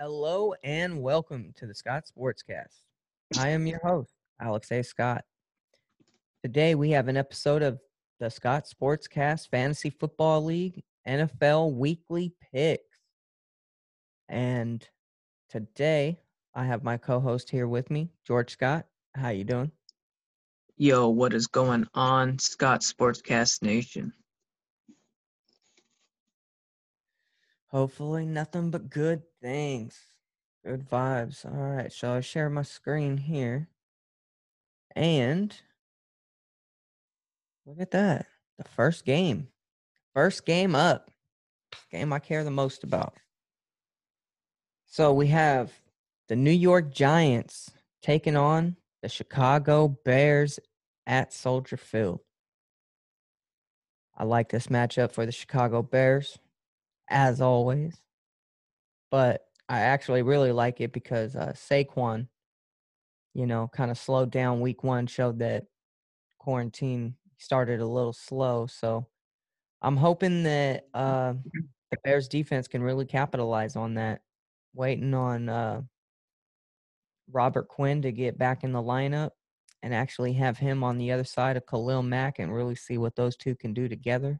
Hello and welcome to the Scott SportsCast. I am your host, Alex A. Scott. Today we have an episode of the Scott SportsCast Fantasy Football League NFL Weekly Picks. And today I have my co-host here with me, George Scott. How you doing? Yo, what is going on, Scott SportsCast Nation? Hopefully nothing but good things. Good vibes. All right, so I share my screen here. And look at that. The first game. First game up. Game I care the most about. So we have the New York Giants taking on the Chicago Bears at Soldier Field. I like this matchup for the Chicago Bears, as always. But I actually really like it because Saquon, kind of slowed down week one, showed that quarantine started a little slow. So I'm hoping that the Bears defense can really capitalize on that. Waiting on Robert Quinn to get back in the lineup and actually have him on the other side of Khalil Mack and really see what those two can do together.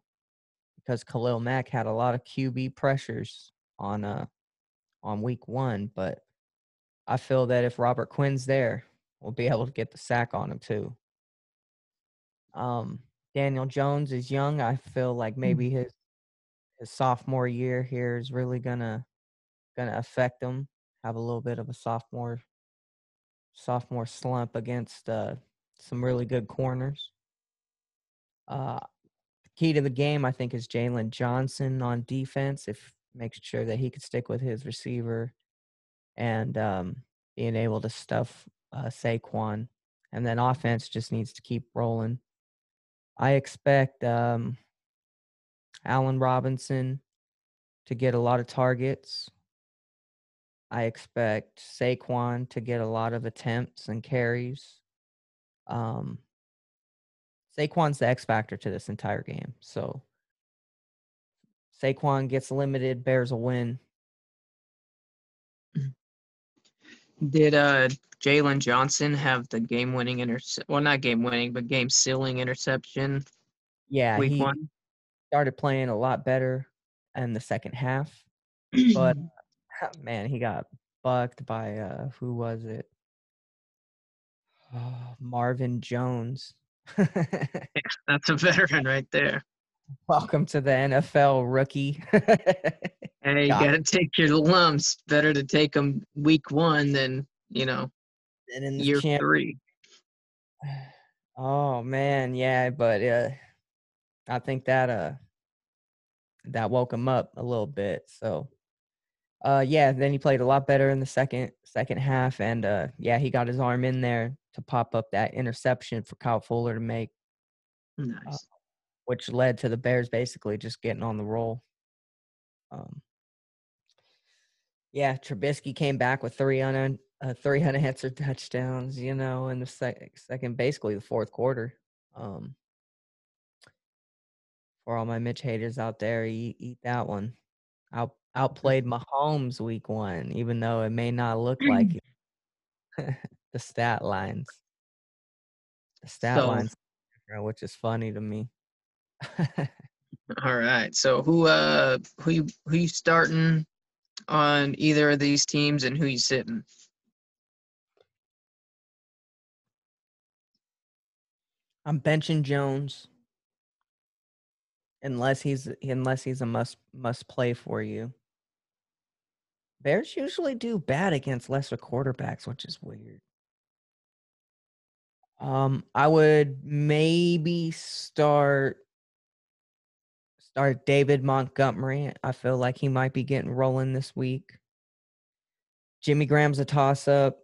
Because Khalil Mack had a lot of QB pressures on week one, but I feel that if Robert Quinn's there, we'll be able to get the sack on him too. Daniel Jones is young. I feel like maybe his sophomore year here is really gonna affect him. Have a little bit of a sophomore slump against some really good corners. Key to the game, I think, is Jalen Johnson on defense, if makes sure that he could stick with his receiver and being able to stuff Saquon. And then offense just needs to keep rolling. I expect Allen Robinson to get a lot of targets. I expect Saquon to get a lot of attempts and carries. Saquon's the X factor to this entire game. So Saquon gets limited, Bears will win. Did Jalen Johnson have the game-winning interception? Well, not game-winning, but game-sealing interception? Yeah, week one? Started playing a lot better in the second half. But, man, he got bucked by who was it? Oh, Marvin Jones. Yeah, that's a veteran right there. Welcome to the NFL, rookie. Hey, you got to take your lumps. Better to take them week one than, than in year three. Oh, man, yeah. But I think that woke him up a little bit. So, then he played a lot better in the second half. And, he got his arm in there to pop up that interception for Kyle Fuller to make. Nice. Which led to the Bears basically just getting on the roll. Trubisky came back with three unanswered touchdowns, in the second, basically the fourth quarter. For all my Mitch haters out there, eat that one. Outplayed Mahomes week one, even though it may not look like it. The stat lines. Which is funny to me. All right. So who you starting on either of these teams and who you sitting? I'm benching Jones unless he's a must play for you. Bears usually do bad against lesser quarterbacks, which is weird. I would maybe start David Montgomery. I feel like he might be getting rolling this week. Jimmy Graham's a toss-up.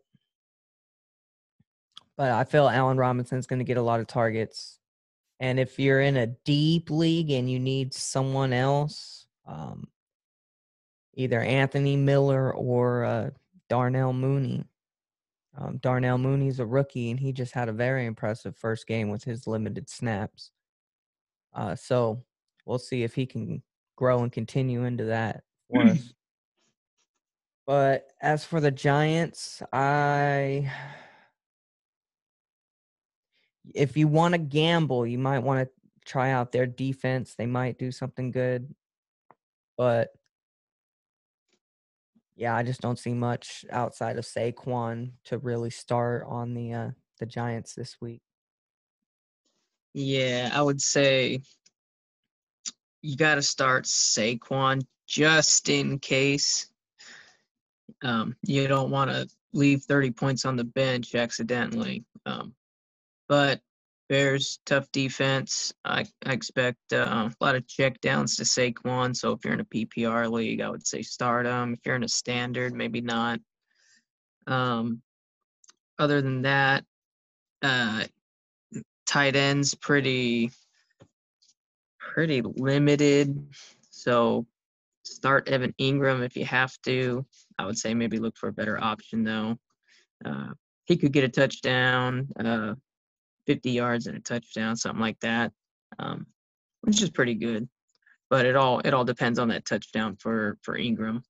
But I feel Allen Robinson's going to get a lot of targets. And if you're in a deep league and you need someone else, either Anthony Miller or Darnell Mooney. Darnell Mooney's a rookie, and he just had a very impressive first game with his limited snaps. So we'll see if he can grow and continue into that for us. But as for the Giants, if you want to gamble, you might want to try out their defense. They might do something good. But, yeah, I just don't see much outside of Saquon to really start on the Giants this week. Yeah, I would say you got to start Saquon just in case. You don't want to leave 30 points on the bench accidentally. But Bears, tough defense. I expect a lot of check downs to Saquon. So if you're in a PPR league, I would say start him. If you're in a standard, maybe not. Other than that, tight ends pretty limited. So start Evan Ingram if you have to. I would say maybe look for a better option, though. He could get a touchdown, 50 yards and a touchdown, something like that, which is pretty good. But it all depends on that touchdown for Ingram.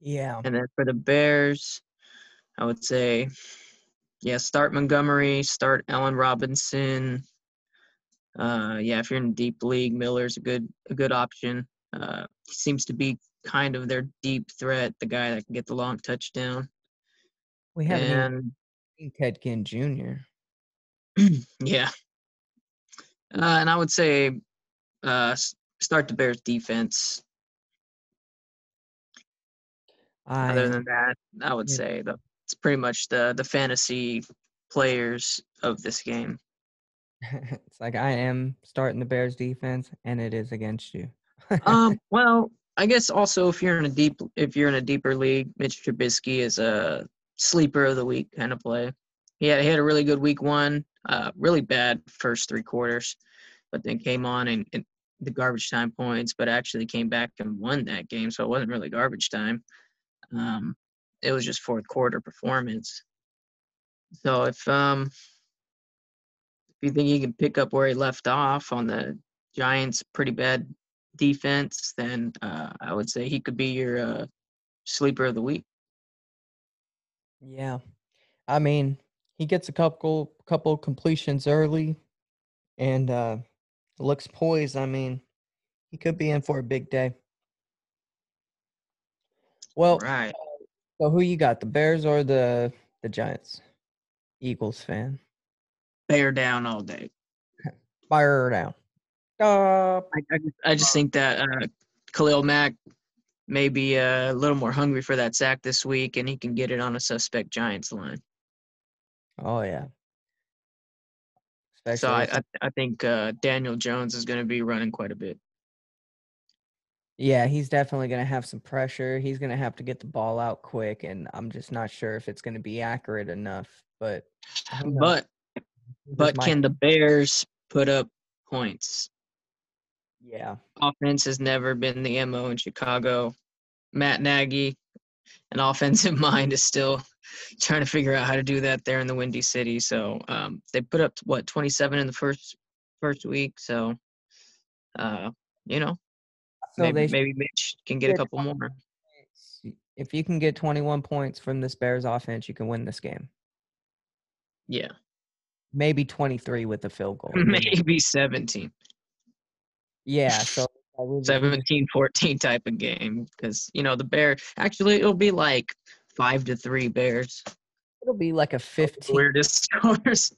Yeah. And then for the Bears, I would say, yeah, start Montgomery, start Allen Robinson. If you're in a deep league, Miller's a good option. He seems to be kind of their deep threat, the guy that can get the long touchdown. We haven't seen Tedkin Jr. Yeah. And I would say start the Bears defense. Other than that, I would say it's pretty much the fantasy players of this game. It's like I am starting the Bears defense, and it is against you. Well, I guess also if you're in a deeper league, Mitch Trubisky is a sleeper of the week kind of play. He had a really good week one, really bad first three quarters, but then came on and the garbage time points, but actually came back and won that game, so it wasn't really garbage time. It was just fourth quarter performance. So if you think he can pick up where he left off on the Giants' pretty bad defense, then I would say he could be your sleeper of the week. Yeah, I mean, he gets a couple completions early and looks poised. I mean, he could be in for a big day. Well, right. So who you got, the Bears or the Giants? Eagles fan. Bear down all day. Fire down. I just think that Khalil Mack may be a little more hungry for that sack this week, and he can get it on a suspect Giants line. Oh, yeah. Especially I think Daniel Jones is going to be running quite a bit. Yeah, he's definitely going to have some pressure. He's going to have to get the ball out quick, and I'm just not sure if it's going to be accurate enough. But can the Bears put up points? Yeah. Offense has never been the MO in Chicago. Matt Nagy, an offensive mind, is still trying to figure out how to do that there in the Windy City. So they put up, 27 in the first week. So, maybe Mitch can get a couple more. If you can get 21 points from this Bears offense, you can win this game. Yeah. Maybe 23 with a field goal. Maybe 17. Yeah, so 17-14 type of game because, the Bears – actually, it'll be like 5-3 Bears. It'll be like a 15 – weirdest scores.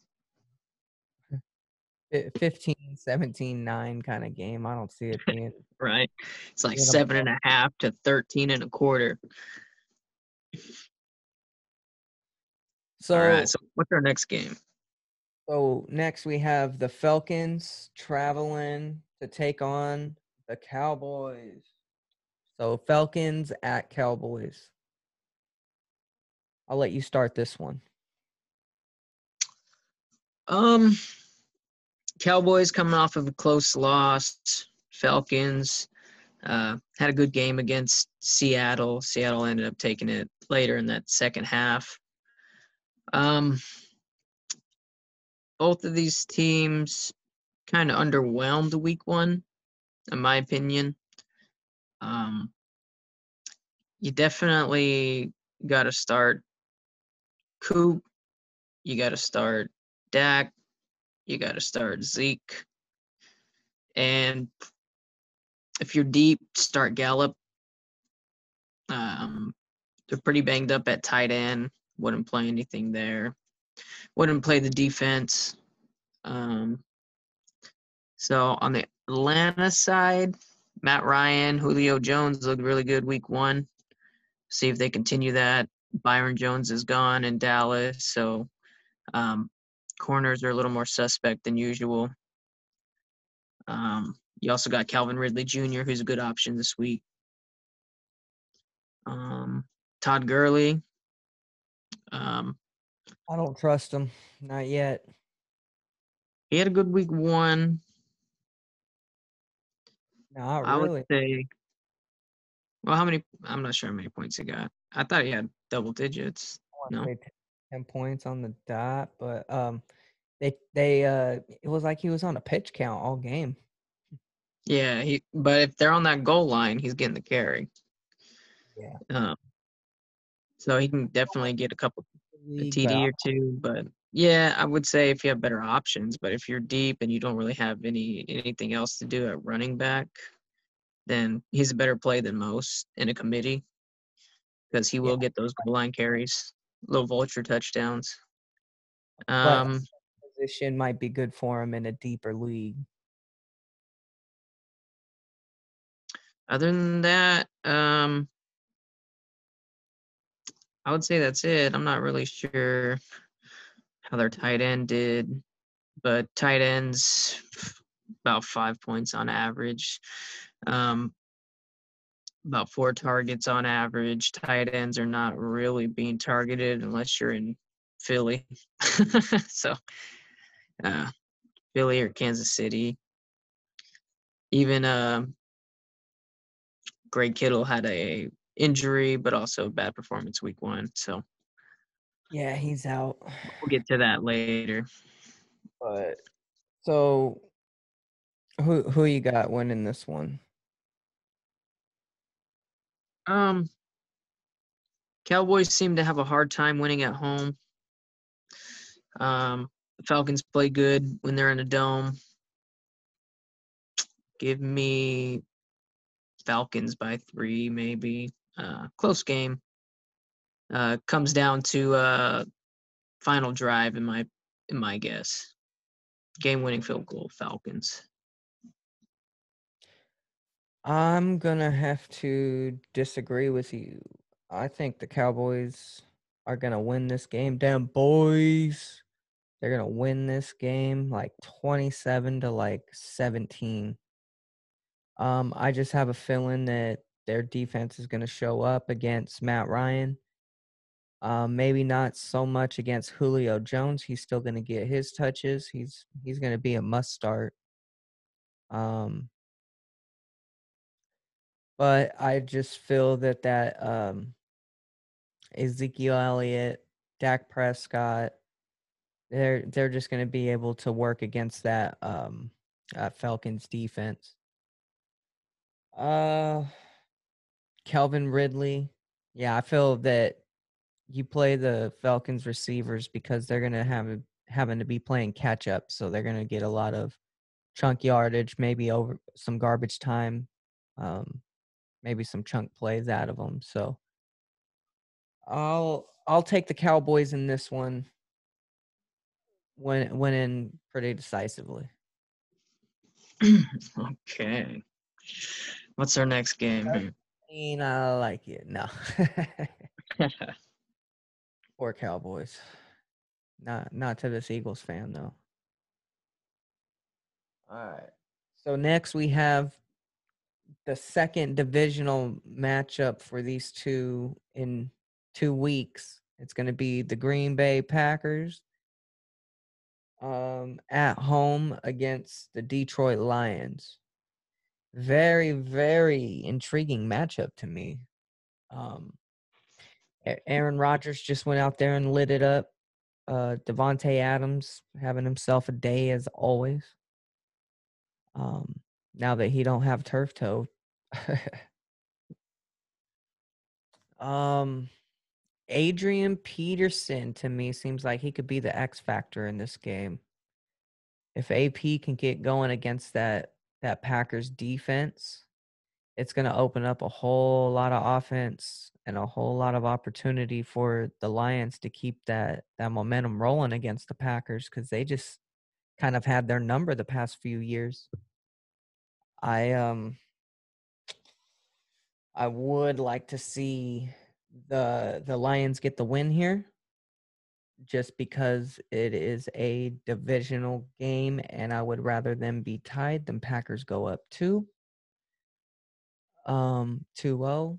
15-17-9 kind of game. I don't see it being – right. It's like 7.5 to 13.25. So, all right, so what's our next game? So next we have the Falcons traveling to take on the Cowboys. So Falcons at Cowboys. I'll let you start this one. Cowboys coming off of a close loss. Falcons had a good game against Seattle. Seattle ended up taking it later in that second half. Both of these teams kind of underwhelmed week one, in my opinion. you definitely got to start Coop. You got to start Dak. You got to start Zeke. And if you're deep, start Gallup. They're pretty banged up at tight end. Wouldn't play anything there. Wouldn't play the defense. So on the Atlanta side, Matt Ryan, Julio Jones looked really good week one. See if they continue that. Byron Jones is gone in Dallas, so corners are a little more suspect than usual. You also got Calvin Ridley Jr., who's a good option this week. Todd Gurley. I don't trust him. Not yet. He had a good week one. Not really. I would say, well, how many? I'm not sure how many points he got. I thought he had double digits. No, 10 points on the dot, but it was like he was on a pitch count all game. Yeah, but if they're on that goal line, he's getting the carry. Yeah. So he can definitely get a couple a TD or two, but yeah, I would say if you have better options, but if you're deep and you don't really have anything else to do at running back, then he's a better play than most in a committee because he will get those goal line carries, little vulture touchdowns. Position might be good for him in a deeper league. Other than that, I would say that's it. I'm not really sure how their tight end did, but tight ends about 5 points on average, about four targets on average. Tight ends are not really being targeted unless you're in Philly. So Philly or Kansas City. Even Greg Kittle had a injury, but also bad performance week one. So yeah, he's out. We'll get to that later. But so who you got winning this one? Cowboys seem to have a hard time winning at home. Falcons play good when they're in a dome. Give me Falcons by 3, maybe. Close game. Comes down to final drive in my guess. Game-winning field goal, Falcons. I'm going to have to disagree with you. I think the Cowboys are going to win this game. Damn, boys. They're going to win this game like 27-17. I just have a feeling that their defense is going to show up against Matt Ryan. Maybe not so much against Julio Jones. He's still going to get his touches. He's going to be a must start. But I just feel that Ezekiel Elliott, Dak Prescott, they're just going to be able to work against that Falcons defense. Calvin Ridley. Yeah, I feel that you play the Falcons receivers because they're gonna having to be playing catch up, so they're gonna get a lot of chunk yardage, maybe over some garbage time, maybe some chunk plays out of them. So I'll take the Cowboys in this one. Went in pretty decisively. Okay. What's our next game? I like it. No. Poor Cowboys. Not to this Eagles fan, though. All right. So next we have the second divisional matchup for these two in 2 weeks. It's going to be the Green Bay Packers at home against the Detroit Lions. Very, very intriguing matchup to me. Aaron Rodgers just went out there and lit it up. Devontae Adams having himself a day as always. Now that he don't have turf toe. Adrian Peterson, to me, seems like he could be the X factor in this game. If AP can get going against that Packers defense, it's going to open up a whole lot of offense and a whole lot of opportunity for the Lions to keep that momentum rolling against the Packers, because they just kind of had their number the past few years. I would like to see the Lions get the win here, just because it is a divisional game, and I would rather them be tied than Packers go up 2-0.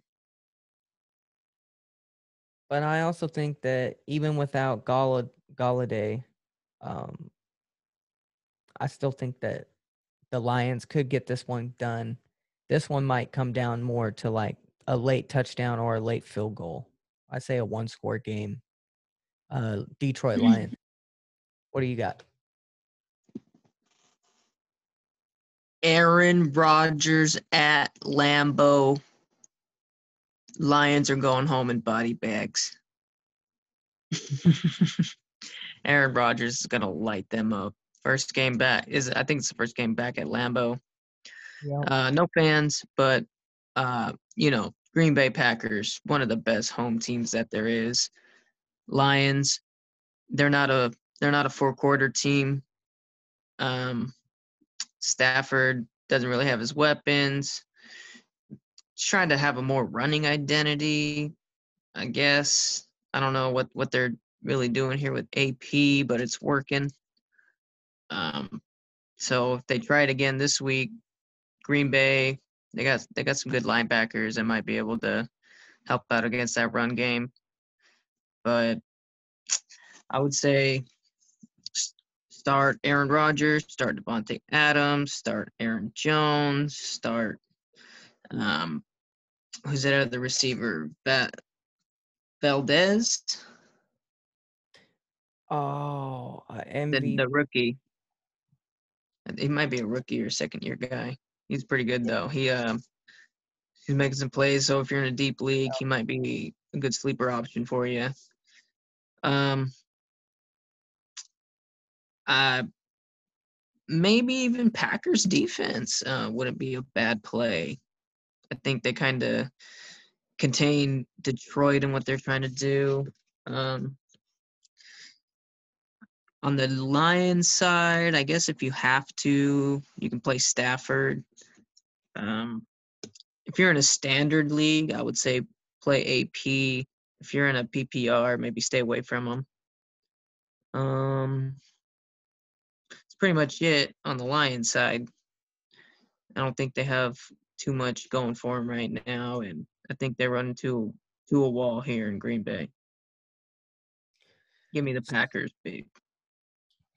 But I also think that even without Galladay, I still think that the Lions could get this one done. This one might come down more to like a late touchdown or a late field goal. I say a one-score game. Detroit Lions. What do you got? Aaron Rodgers at Lambeau. Lions are going home in body bags. Aaron Rodgers is going to light them up. First game back. I think it's the first game back at Lambeau. Yeah. No fans, but, Green Bay Packers, one of the best home teams that there is. Lions, they're not a four-quarter team. Stafford doesn't really have his weapons. He's trying to have a more running identity, I guess. I don't know what they're really doing here with AP, but it's working. So if they try it again this week, Green Bay, they got some good linebackers that might be able to help out against that run game. But I would say start Aaron Rodgers, start Devontae Adams, start Aaron Jones, start who's that other receiver? Valdez? Oh, the rookie. He might be a rookie or second-year guy. He's pretty good, though. He's making some plays, so if you're in a deep league, he might be a good sleeper option for you. Maybe even Packers defense wouldn't be a bad play. I think they kind of contain Detroit and what they're trying to do. On the Lions side, I guess if you have to, you can play Stafford. If you're in a standard league, I would say play AP. If you're in a PPR, maybe stay away from them. It's pretty much it on the Lions side. I don't think they have too much going for them right now, and I think they're running to a wall here in Green Bay. Give me the Packers, babe.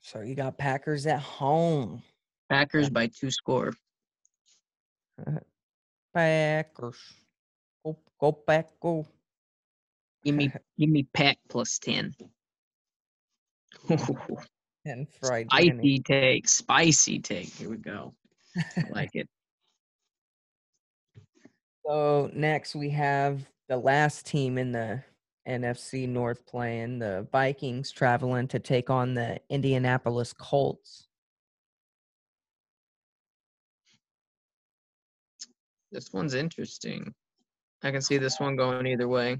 So you got Packers at home. Packers by 2 scores. Packers. Go Pack, go. Give me Pack plus 10. And fried spicy take. Spicy take. Here we go. I like it. So next we have the last team in the NFC North playing, the Vikings traveling to take on the Indianapolis Colts. This one's interesting. I can see this one going either way.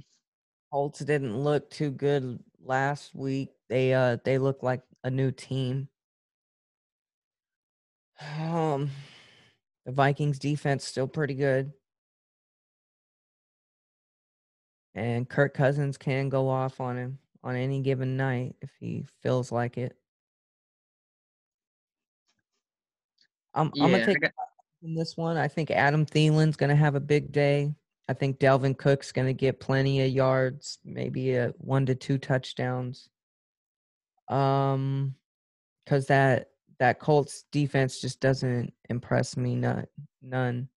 Colts didn't look too good last week. They look like a new team. The Vikings defense still pretty good. And Kirk Cousins can go off on him on any given night if he feels like it. I'm going to take in this one. I think Adam Thielen's going to have a big day. I think Dalvin Cook's going to get plenty of yards, maybe 1 to 2 touchdowns. Because that Colts defense just doesn't impress me none.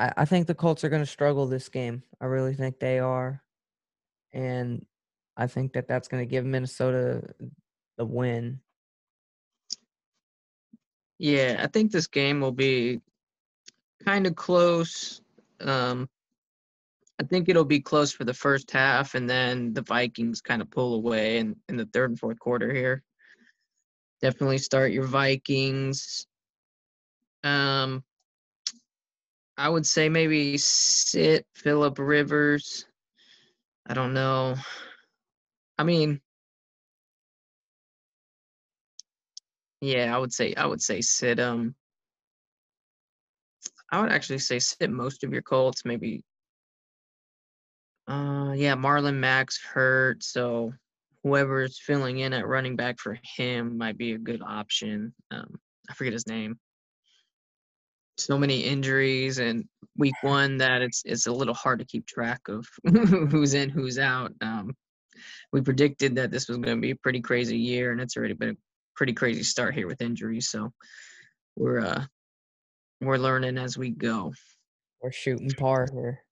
I think the Colts are going to struggle this game. I really think they are. And I think that's going to give Minnesota the win. Yeah, I think this game will be kind of close. I think it'll be close for the first half, and then the Vikings kind of pull away in the third and fourth quarter here. Definitely start your Vikings. I would say maybe sit Phillip Rivers. I don't know. I mean, yeah, I would say sit him. I would actually say sit most of your Colts, maybe. Yeah, Marlon Mack's hurt, so whoever's filling in at running back for him might be a good option. I forget his name. So many injuries in week one that it's a little hard to keep track of who's in, who's out. We predicted that this was going to be a pretty crazy year, and it's already been a pretty crazy start here with injuries. So we're learning as we go. We're shooting par here.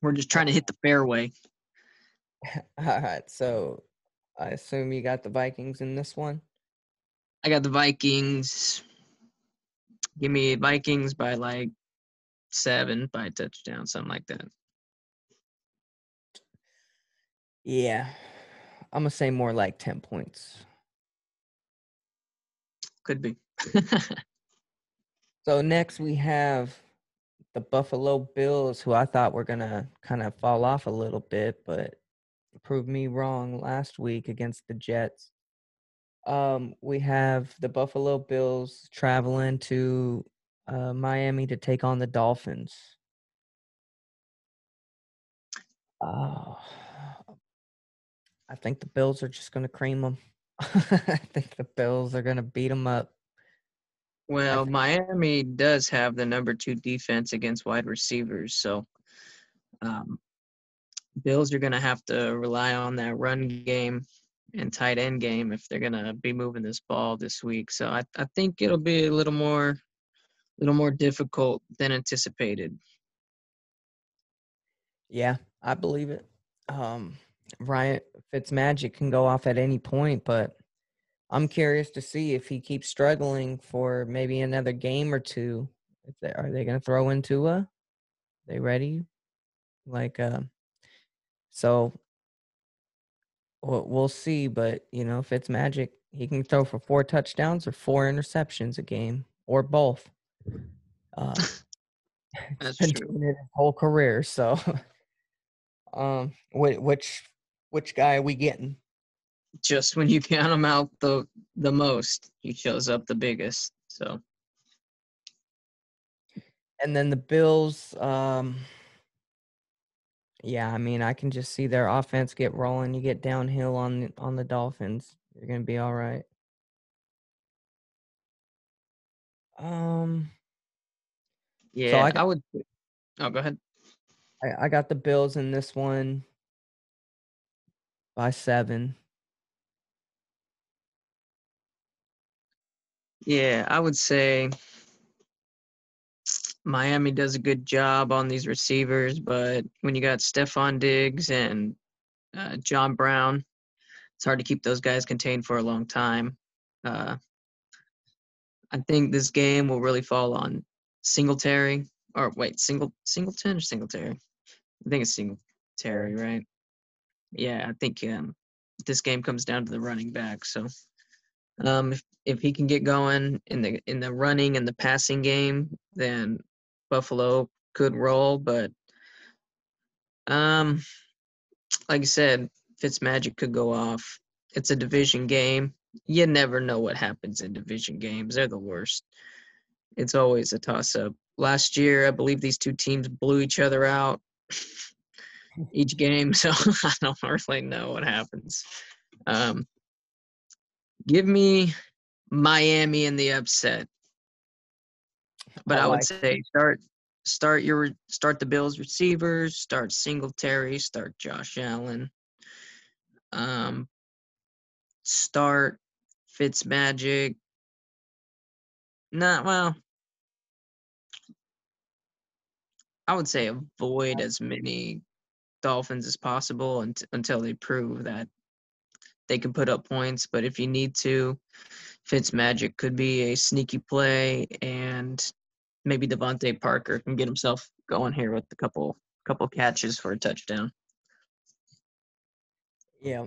We're just trying to hit the fairway. All right, so I assume you got the Vikings in this one. I got the Vikings. Give me Vikings by like 7 by a touchdown, something like that. Yeah. I'm going to say more like 10 points. Could be. So next we have the Buffalo Bills, who I thought were going to kind of fall off a little bit, but proved me wrong last week against the Jets. We have the Buffalo Bills traveling to Miami to take on the Dolphins. I think the Bills are just going to cream them. I think the Bills are going to beat them up. Well, Miami does have the number 2 defense against wide receivers, so Bills are going to have to rely on that run game and tight end game if they're going to be moving this ball this week. So I think it'll be a little more difficult than anticipated. Yeah, I believe it. Ryan Fitzmagic can go off at any point, but I'm curious to see if he keeps struggling for maybe another game or two. Are they going to throw in Tua? Are they ready? We'll see, but, you know, Fitzmagic, he can throw for 4 touchdowns or 4 interceptions a game, or both. That's been true. Doing it his whole career, so. Which guy are we getting? Just when you count him out the most, he shows up the biggest, so. And then the Bills, yeah, I mean, I can just see their offense get rolling. You get downhill on the Dolphins, you're going to be all right. Yeah, so I would. Oh, go ahead. I got the Bills in this one by 7. Yeah, I would say Miami does a good job on these receivers, but when you got Stephon Diggs and John Brown, it's hard to keep those guys contained for a long time. I think this game will really fall on Singletary. I think it's Singletary, right? Yeah, I think this game comes down to the running back. So if he can get going in the running and the passing game, then Buffalo could roll, but like I said, Fitzmagic could go off. It's a division game. You never know what happens in division games. They're the worst. It's always a toss-up. Last year, I believe these two teams blew each other out each game, so I don't really know what happens. Give me Miami in the upset. But I would say start the Bills receivers, start Singletary, start Josh Allen, start Fitzmagic. I would say avoid as many Dolphins as possible until they prove that they can put up points. But if you need to, Fitzmagic could be a sneaky play, and maybe Devontae Parker can get himself going here with a couple catches for a touchdown. Yeah.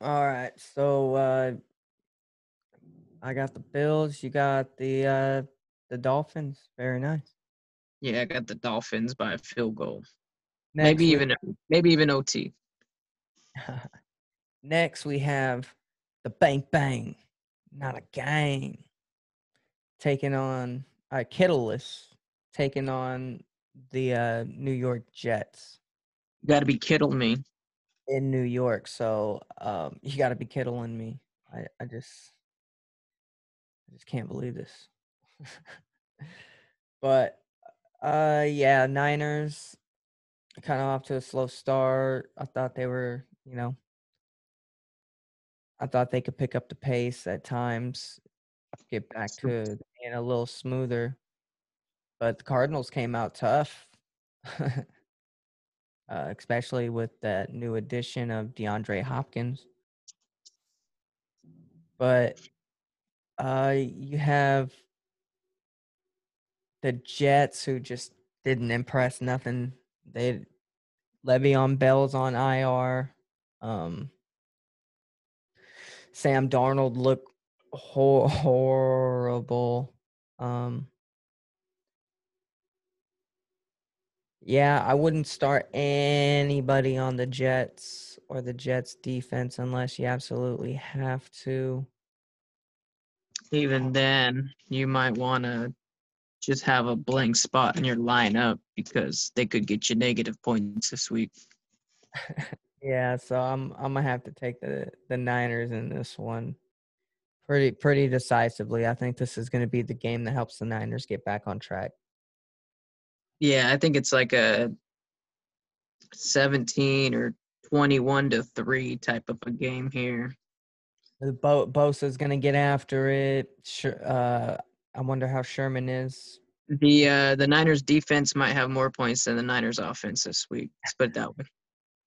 All right. So I got the Bills. You got the Dolphins. Very nice. Yeah, I got the Dolphins by a field goal. Maybe even OT. Next, we have the Bang Bang, not a gang, taking on Kittleless, taking on the New York Jets. You got to be Kittle me. In New York, so you got to be kiddling me. I just can't believe this. But yeah, Niners kind of off to a slow start. I thought they were, I thought they could pick up the pace at times, get back to being a little smoother. But the Cardinals came out tough. Especially with that new addition of DeAndre Hopkins. But you have the Jets who just didn't impress nothing. They Le'Veon Bell's on IR. Sam Darnold looked horrible. Yeah, I wouldn't start anybody on the Jets or the Jets defense unless you absolutely have to. Even then, you might want to just have a blank spot in your lineup because they could get you negative points this week. Yeah, so I'm gonna have to take the Niners in this one pretty decisively. I think this is gonna be the game that helps the Niners get back on track. Yeah, I think it's like a 17 or 21-3 type of a game here. Bosa's going to get after it. I wonder how Sherman is. The Niners defense might have more points than the Niners offense this week. Let's put it that way.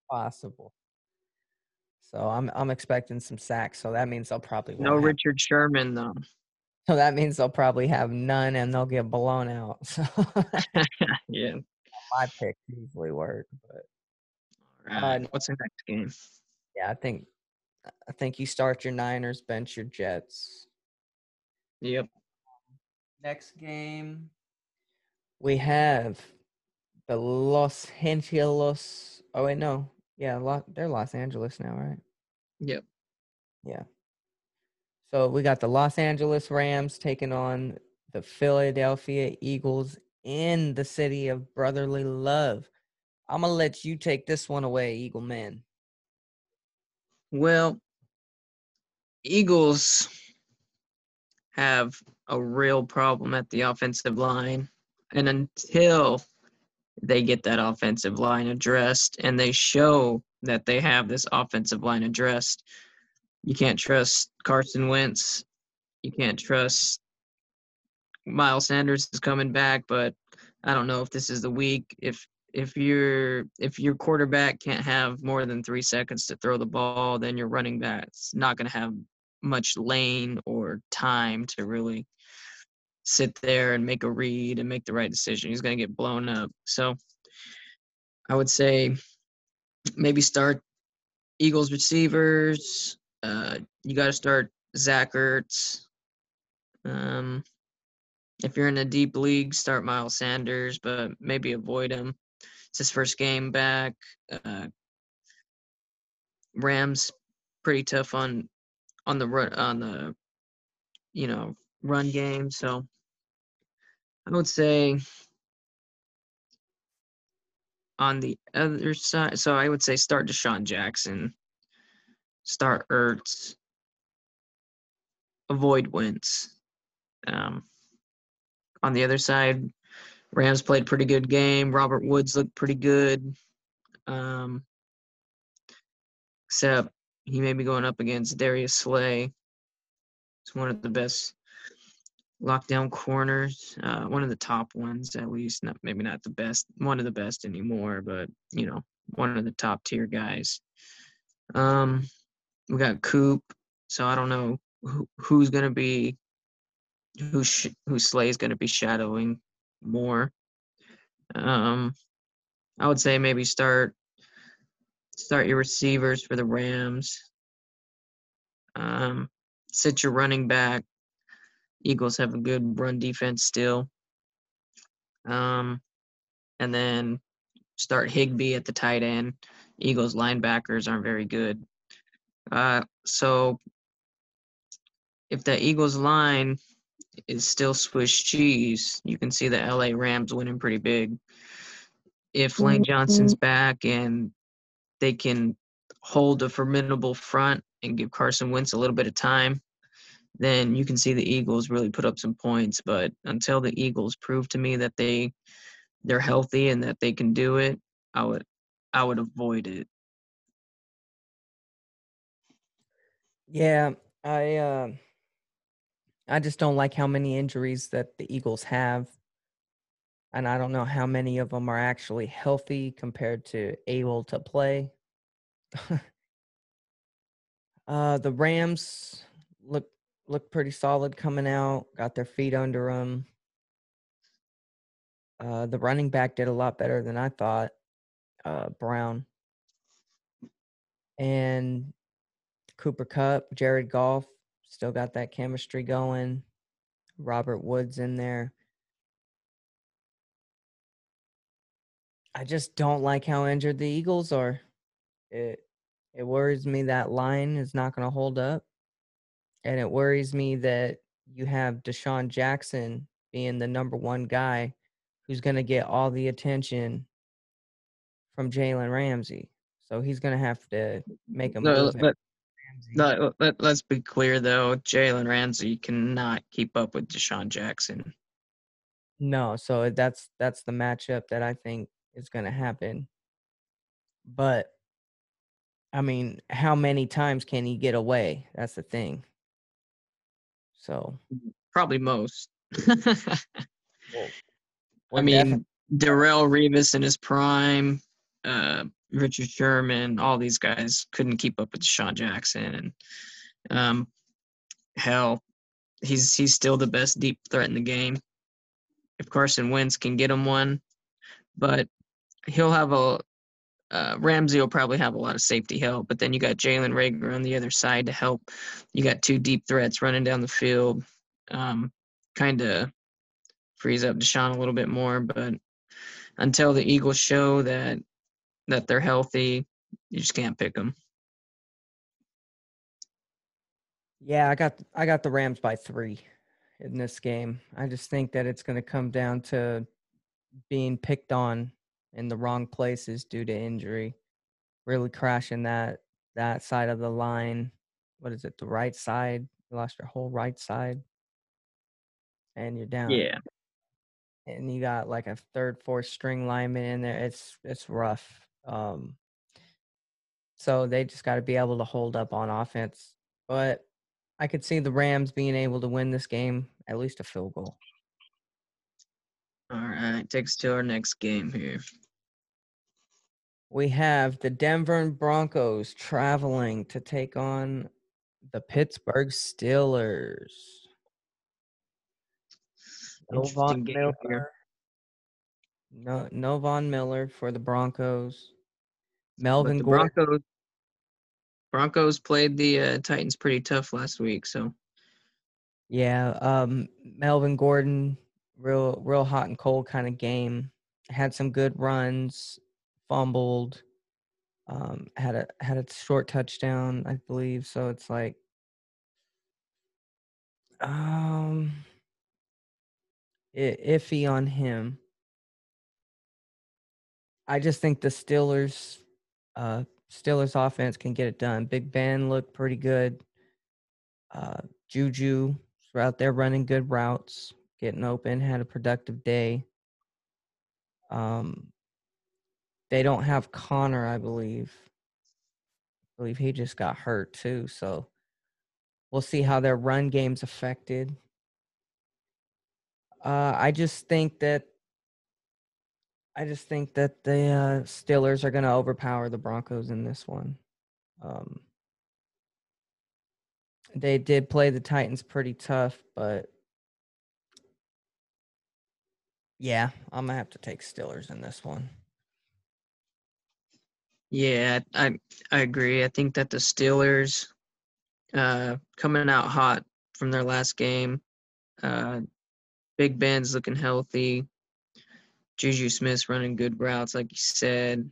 Possible. So I'm expecting some sacks. So that means they'll probably no Richard Sherman though. So that means they'll probably have none, and they'll get blown out. So yeah, my picks usually work. But all right. What's the next game? Yeah, I think you start your Niners, bench your Jets. Yep. Next game, we have the Los Angeles. Oh wait, no, yeah, they're Los Angeles now, right? Yep. Yeah. So we got the Los Angeles Rams taking on the Philadelphia Eagles in the city of brotherly love. I'm going to let you take this one away, Eagle man. Well, Eagles have a real problem at the offensive line. And until they get that offensive line addressed and they show that they have this offensive line addressed, you can't trust Carson Wentz. You can't trust Miles Sanders is coming back, but I don't know if this is the week. If your quarterback can't have more than 3 seconds to throw the ball, then your running back's not going to have much lane or time to really sit there and make a read and make the right decision. He's going to get blown up. So I would say maybe start Eagles receivers. You got to start Zach Ertz. If you're in a deep league, start Miles Sanders, but maybe avoid him. It's his first game back. Rams pretty tough on the run game. So I would say on the other side. So I would say start DeSean Jackson. Start Ertz, avoid Wentz. On the other side, Rams played pretty good game. Robert Woods looked pretty good, except he may be going up against Darius Slay. He's one of the best lockdown corners, one of the top ones at least. Maybe not the best, one of the best anymore, but one of the top tier guys. We got Coop, so I don't know who's going to be who Slay is going to be shadowing more. I would say maybe start your receivers for the Rams. Sit your running back. Eagles have a good run defense still. And then start Higbee at the tight end. Eagles linebackers aren't very good. So if the Eagles line is still Swiss cheese, you can see the LA Rams winning pretty big. If Lane Johnson's back and they can hold a formidable front and give Carson Wentz a little bit of time, then you can see the Eagles really put up some points. But until the Eagles prove to me that they're healthy and that they can do it, I would avoid it. Yeah, I just don't like how many injuries that the Eagles have. And I don't know how many of them are actually healthy compared to able to play. The Rams look pretty solid coming out, got their feet under them. The running back did a lot better than I thought, Brown. And Cooper Kupp, Jared Goff, still got that chemistry going. Robert Woods in there. I just don't like how injured the Eagles are. It worries me that line is not going to hold up. And it worries me that you have DeSean Jackson being the number one guy who's going to get all the attention from Jalen Ramsey. So he's going to have to make a move. Let's be clear, though. Jalen Ramsey cannot keep up with DeSean Jackson. No, so that's the matchup that I think is going to happen. But, I mean, how many times can he get away? That's the thing. So probably most. I mean, Darrelle Revis in his prime, Richard Sherman, all these guys couldn't keep up with DeSean Jackson. And hell, he's still the best deep threat in the game. If Carson Wentz can get him one, but he'll have Ramsey will probably have a lot of safety help, but then you got Jalen Reagor on the other side to help. You got two deep threats running down the field, kind of frees up DeSean a little bit more. But until the Eagles show that they're healthy, you just can't pick them. Yeah, I got the Rams by 3 in this game. I just think that it's going to come down to being picked on in the wrong places due to injury, really crashing that side of the line. What is it? The right side. You lost your whole right side, and you're down. Yeah. And you got like a 3rd, 4th string lineman in there. It's rough. So they just got to be able to hold up on offense. But I could see the Rams being able to win this game, at least a field goal. All right, takes to our next game here. We have the Denver Broncos traveling to take on the Pittsburgh Steelers. No Von Miller for the Broncos. Melvin Gordon. Broncos played the Titans pretty tough last week, so. Yeah, Melvin Gordon, real hot and cold kind of game. Had some good runs, fumbled, had a short touchdown, I believe. So it's like, iffy on him. I just think the Steelers offense can get it done. Big Ben looked pretty good. Juju was out there running good routes, getting open, had a productive day. They don't have Connor, I believe. I believe he just got hurt too, so we'll see how their run game's affected. I just think that the Steelers are going to overpower the Broncos in this one. They did play the Titans pretty tough, but Yeah, I'm going to have to take Steelers in this one. Yeah, I agree. I think that the Steelers coming out hot from their last game. Big Ben's looking healthy. Juju Smith's running good routes, like you said.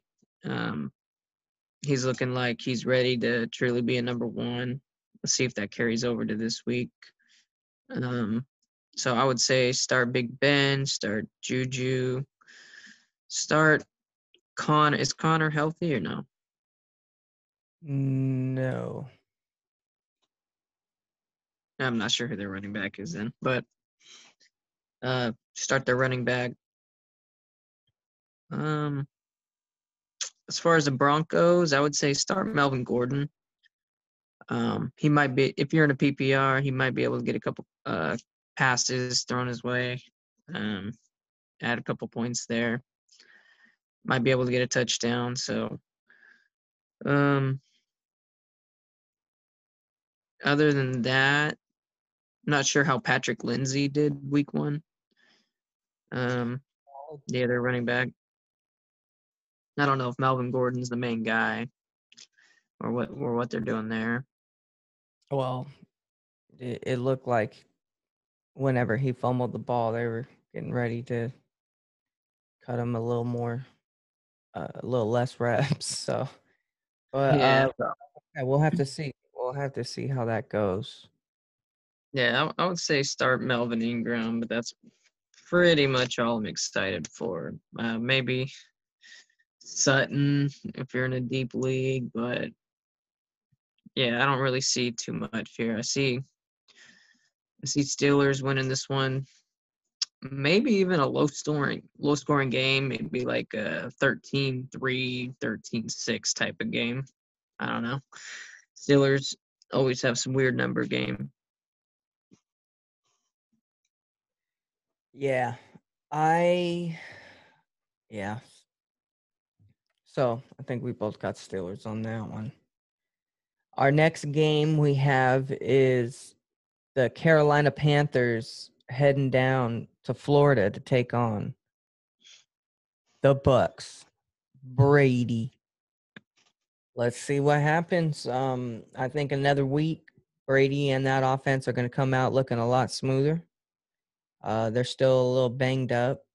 He's looking like he's ready to truly be a number one. Let's see if that carries over to this week. So I would say start Big Ben, start Juju, start Connor. Is Connor healthy or no? No. I'm not sure who their running back is then, but start their running back. As far as the Broncos, I would say start Melvin Gordon. He might be, if you're in a PPR, he might be able to get a couple passes thrown his way, add a couple points there. Might be able to get a touchdown. So, other than that, I'm not sure how Patrick Lindsay did week one. The other running back. I don't know if Melvin Gordon's the main guy or what they're doing there. Well, it looked like whenever he fumbled the ball, they were getting ready to cut him a little more, a little less reps. So, but yeah, we'll have to see. We'll have to see how that goes. Yeah, I would say start Melvin Ingram, but that's pretty much all I'm excited for. Maybe Sutton if you're in a deep league, but yeah, I don't really see too much here. I see Steelers winning this one. Maybe even a low scoring game, maybe like a 13-3, 13-6 type of game. I don't know. Steelers always have some weird number game. Yeah. So I think we both got Steelers on that one. Our next game we have is the Carolina Panthers heading down to Florida to take on the Bucs. Brady. Let's see what happens. I think another week, Brady and that offense are going to come out looking a lot smoother. They're still a little banged up.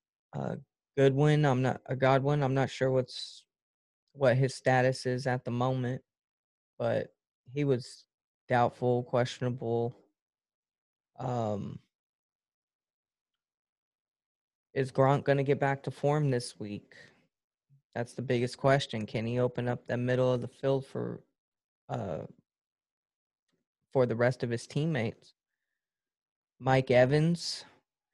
Godwin, I'm not sure what his status is at the moment, but he was doubtful, questionable. Is Gronk going to get back to form this week? That's the biggest question. Can he open up the middle of the field for the rest of his teammates? Mike Evans,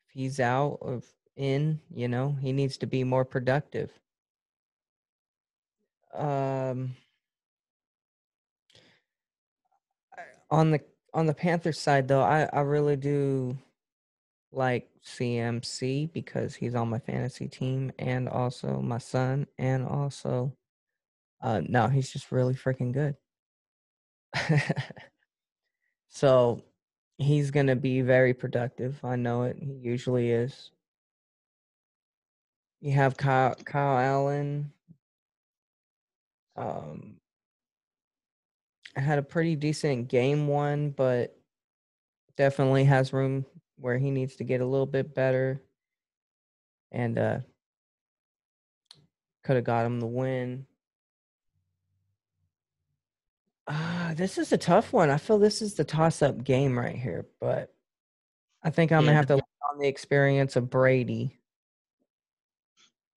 if he's out of in, you know, he needs to be more productive. On the Panthers side, though, I really do like CMC because he's on my fantasy team and also my son and also no, he's just really freaking good. So he's going to be very productive. I know it. He usually is. You have Kyle Allen. I had a pretty decent game one, but definitely has room where he needs to get a little bit better, and could have got him the win. This is a tough one. I feel this is the toss-up game right here, but I think I'm going to have to lean on the experience of Brady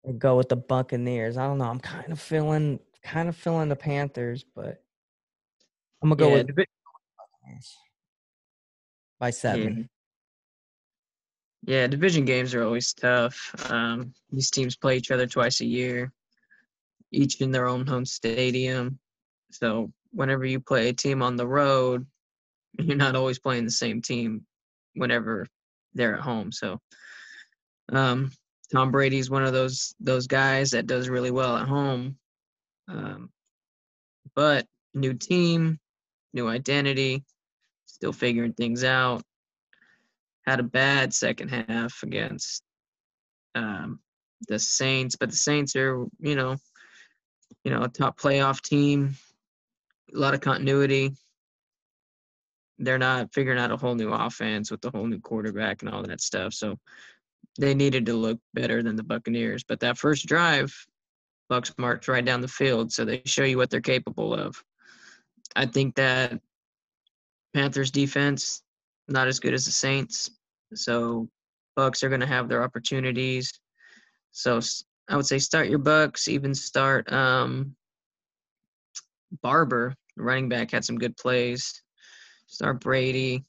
and go with the Buccaneers. I don't know. I'm kind of feeling the Panthers, but I'm going to go with Buccaneers by 7. Yeah, division games are always tough. These teams play each other twice a year, each in their own home stadium. So whenever you play a team on the road, you're not always playing the same team whenever they're at home. So Tom Brady's one of those guys that does really well at home. But new team, new identity, still figuring things out. Had a bad second half against the Saints, but the Saints are, you know, a top playoff team, a lot of continuity. They're not figuring out a whole new offense with the whole new quarterback and all that stuff. So they needed to look better than the Buccaneers. But that first drive, Bucs marched right down the field, so they show you what they're capable of. I think that Panthers defense, not as good as the Saints. So Bucs are going to have their opportunities. So I would say start your Bucs, even start Barber, the running back, had some good plays. Start Brady.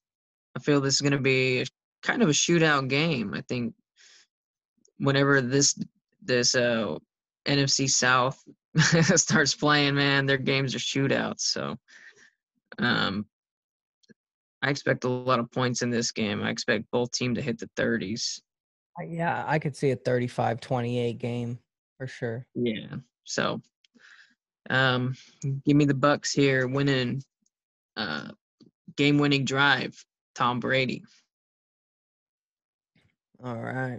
I feel this is going to be kind of a shootout game. I think whenever this NFC South starts playing, man, their games are shootouts. So I expect a lot of points in this game. I expect both teams to hit the 30s. Yeah, I could see a 35-28 game for sure. Yeah. So give me the Bucs here winning game-winning drive, Tom Brady. All right.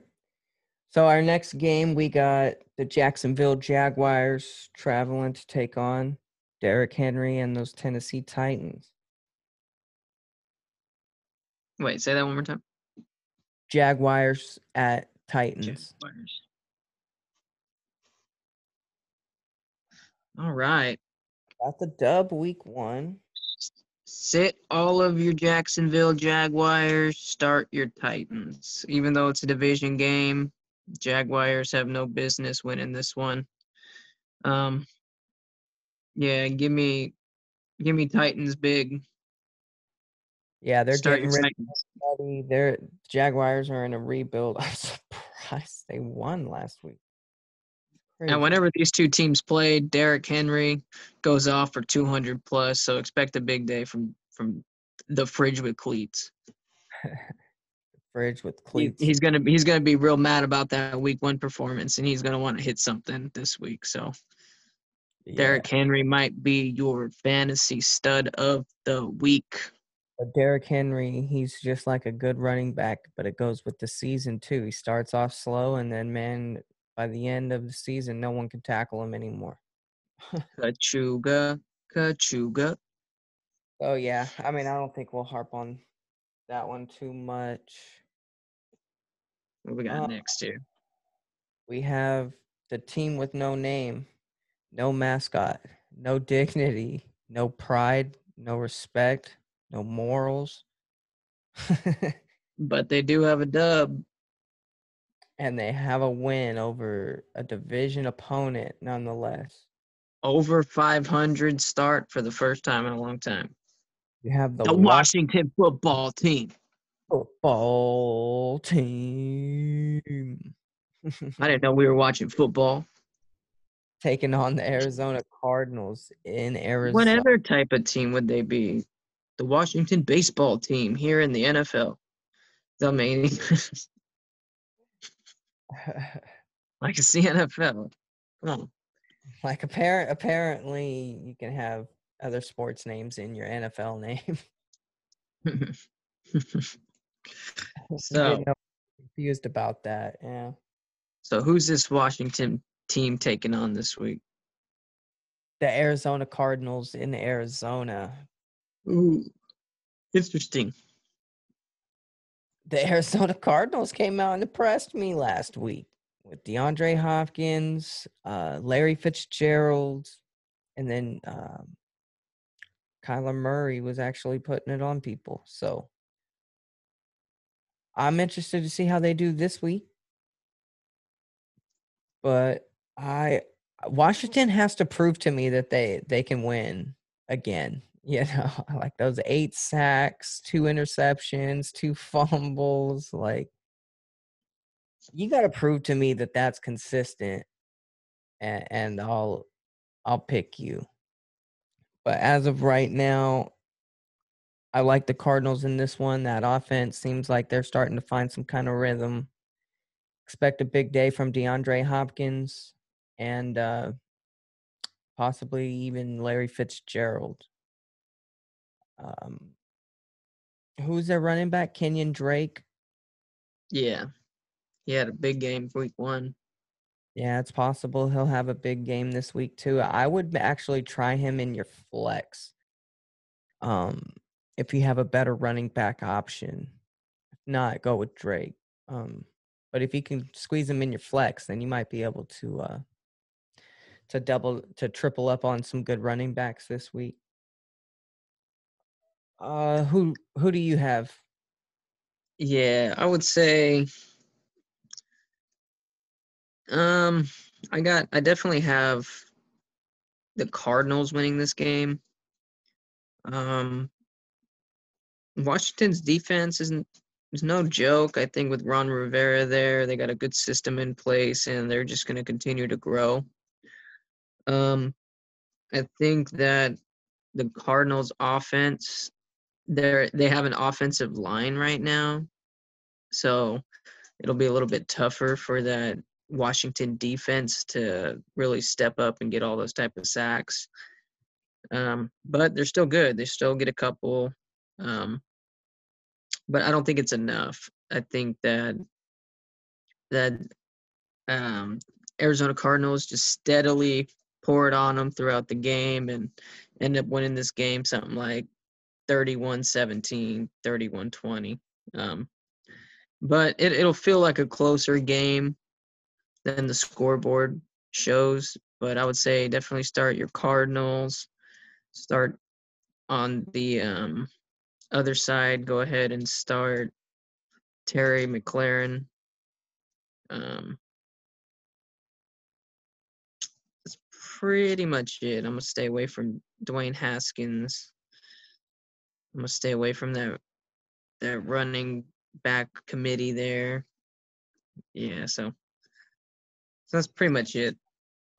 So our next game, we got the Jacksonville Jaguars traveling to take on Derrick Henry and those Tennessee Titans. Wait, say that one more time. Jaguars at Titans. Jaguars. All right. Got the dub week 1. Sit all of your Jacksonville Jaguars, start your Titans. Even though it's a division game, Jaguars have no business winning this one. Yeah, give me Titans big. Yeah, they're getting rid of everybody. Their Jaguars are in a rebuild. I'm surprised they won last week. Crazy. And whenever these two teams play, Derrick Henry goes off for 200 plus. So expect a big day from the fridge with cleats. Fridge with cleats. He's gonna be real mad about that week 1 performance, and he's gonna want to hit something this week. So yeah. Derrick Henry might be your fantasy stud of the week. But Derrick Henry, he's just like a good running back, but it goes with the season too. He starts off slow, and then, man, by the end of the season, no one can tackle him anymore. Kachuga. Oh, yeah. I mean, I don't think we'll harp on that one too much. What do we got next here? We have the team with no name, no mascot, no dignity, no pride, no respect. No morals. But they do have a dub. And they have a win over a division opponent nonetheless. Over 500 start for the first time in a long time. You have the Washington football team. Football team. I didn't know we were watching football. Taking on the Arizona Cardinals in Arizona. What other type of team would they be? The Washington baseball team here in the NFL. The main like a CNFL. Come on. Like apparently you can have other sports names in your NFL name. So I'm confused about that. Yeah. So who's this Washington team taking on this week? The Arizona Cardinals in Arizona. Ooh, interesting. The Arizona Cardinals came out and impressed me last week with DeAndre Hopkins, Larry Fitzgerald, and then Kyler Murray was actually putting it on people. So I'm interested to see how they do this week. But Washington has to prove to me that they can win again. You know, like those 8 sacks, 2 interceptions, 2 fumbles. Like, you got to prove to me that that's consistent, and I'll pick you. But as of right now, I like the Cardinals in this one. That offense seems like they're starting to find some kind of rhythm. Expect a big day from DeAndre Hopkins and possibly even Larry Fitzgerald. Who's their running back? Kenyon Drake. Yeah. He had a big game for week 1. Yeah, it's possible he'll have a big game this week too. I would actually try him in your flex if you have a better running back option. If not, go with Drake. But if you can squeeze him in your flex, then you might be able to triple up on some good running backs this week. Who do you have? Yeah, I would say I definitely have the Cardinals winning this game. Washington's defense is no joke. I think with Ron Rivera there, they got a good system in place, and they're just going to continue to grow. I think that the Cardinals' offense, they have an offensive line right now, so it'll be a little bit tougher for that Washington defense to really step up and get all those type of sacks. But they're still good. They still get a couple. But I don't think it's enough. I think that Arizona Cardinals just steadily pour it on them throughout the game and end up winning this game something like 31-17, 31-20. But it'll feel like a closer game than the scoreboard shows. But I would say definitely start your Cardinals. Start on the other side. Go ahead and start Terry McLaurin. That's pretty much it. I'm going to stay away from Dwayne Haskins. I'm going to stay away from that running back committee there. Yeah, so that's pretty much it.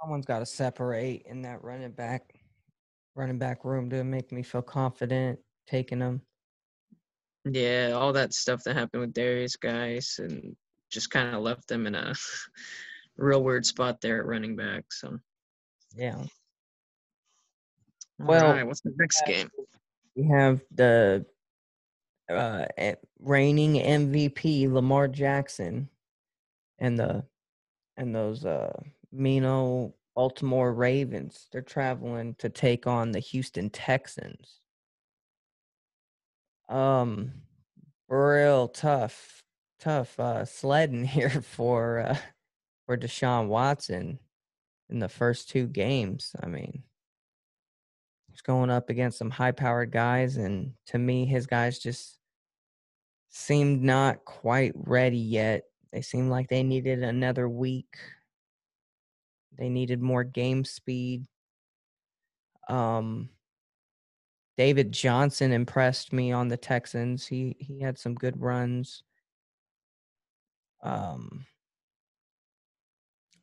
Someone's got to separate in that running back room to make me feel confident taking them. Yeah, all that stuff that happened with Darius guys and just kind of left them in a real weird spot there at running back. So, yeah. All right, what's the next game? We have the reigning MVP Lamar Jackson and those mean old Baltimore Ravens. They're traveling to take on the Houston Texans. Real tough sledding here for DeSean Watson in the first two games. I mean, he's going up against some high-powered guys, and to me, his guys just seemed not quite ready yet. They seemed like they needed another week. They needed more game speed. David Johnson impressed me on the Texans. He had some good runs.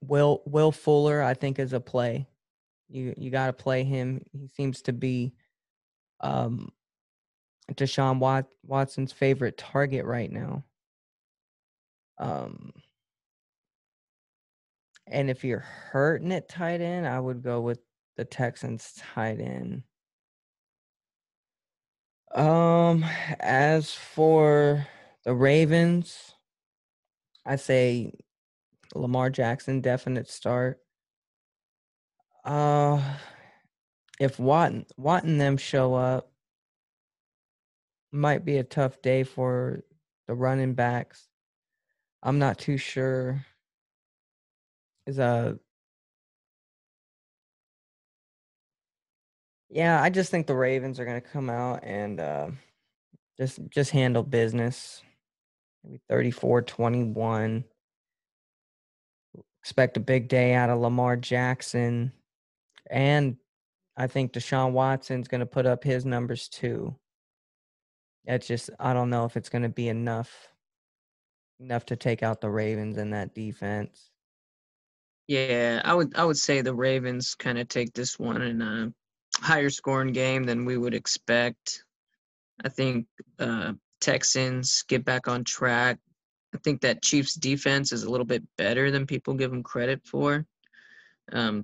Will Fuller, I think, is a play. You got to play him. He seems to be DeSean Watson's favorite target right now. And if you're hurting at tight end, I would go with the Texans tight end. As for the Ravens, I say Lamar Jackson, definite start. If Watt and them show up, might be a tough day for the running backs. I'm not too sure. I just think the Ravens are going to come out and just handle business. Maybe 34-21. Expect a big day out of Lamar Jackson. And I think DeSean Watson's going to put up his numbers too. That's just, I don't know if it's going to be enough to take out the Ravens in that defense. Yeah, I would say the Ravens kind of take this one in a higher scoring game than we would expect. I think Texans get back on track. I think that Chiefs defense is a little bit better than people give them credit for. And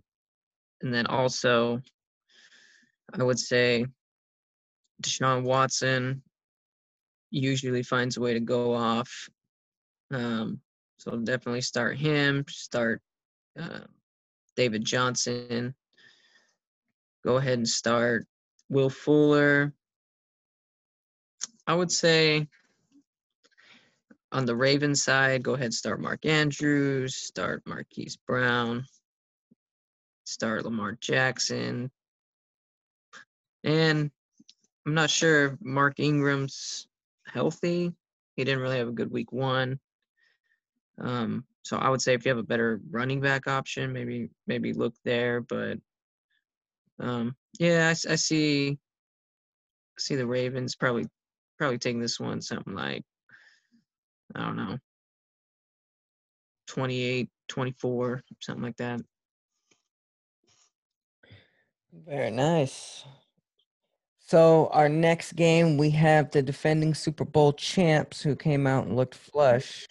then also I would say DeSean Watson usually finds a way to go off. So definitely start him, start David Johnson. Go ahead and start Will Fuller. I would say on the Ravens side, go ahead and start Mark Andrews, start Marquise Brown, start Lamar Jackson. And I'm not sure if Mark Ingram's healthy. He didn't really have a good week one. So I would say if you have a better running back option, maybe look there. But, I see the Ravens probably taking this one something like, I don't know, 28, 24, something like that. Very nice. So our next game, we have the defending Super Bowl champs who came out and looked flush,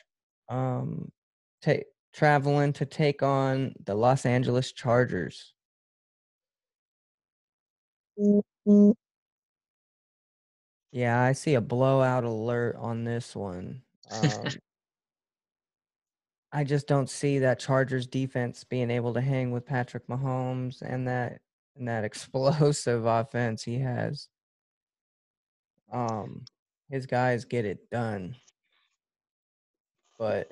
traveling to take on the Los Angeles Chargers. Yeah, I see a blowout alert on this one. I just don't see that Chargers defense being able to hang with Patrick Mahomes and that explosive offense he has. His guys get it done. But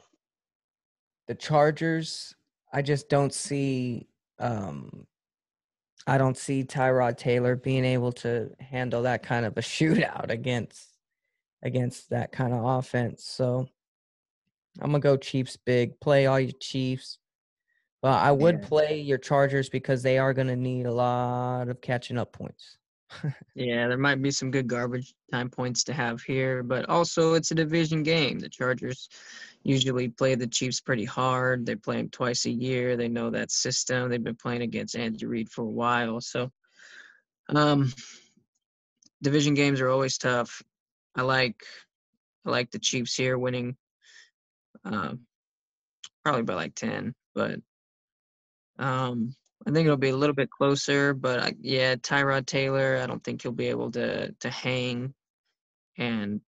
the Chargers, I just don't see Tyrod Taylor being able to handle that kind of a shootout against that kind of offense. So I'm going to go Chiefs big. Play all your Chiefs. But I would play your Chargers because they are going to need a lot of catching up points. Yeah, there might be some good garbage time points to have here. But also, it's a division game. The Chargers usually play the Chiefs pretty hard. They play them twice a year. They know that system. They've been playing against Andy Reid for a while. So, division games are always tough. I like the Chiefs here winning probably by like 10. But I think it'll be a little bit closer, but Tyrod Taylor, I don't think he'll be able to hang. And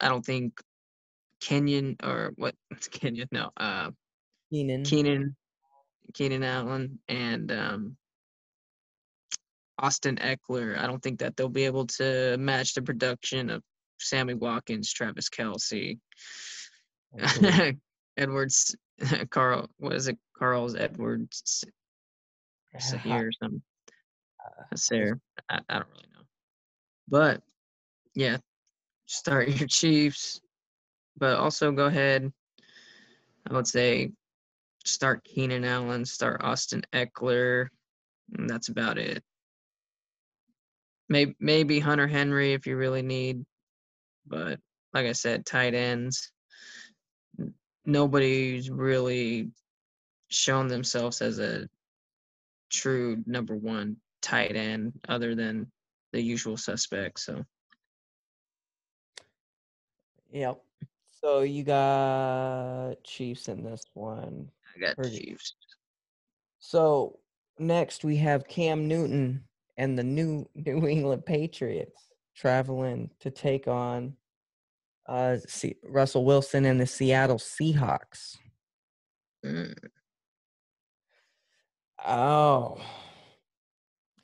I don't think Keenan Allen and Austin Eckler, I don't think that they'll be able to match the production of Sammy Watkins, Travis Kelce, okay. Carl's Edwards. Sahir or something. Sahir. I don't really know. But, yeah, start your Chiefs. But also go ahead, I would say, start Keenan Allen, start Austin Eckler, and that's about it. Maybe Hunter Henry if you really need. But, like I said, tight ends. Nobody's really shown themselves as a true number one tight end other than the usual suspects. So yep. So you got Chiefs in this one. I got Chiefs. So next we have Cam Newton and the New England Patriots traveling to take on Russell Wilson and the Seattle Seahawks. Oh,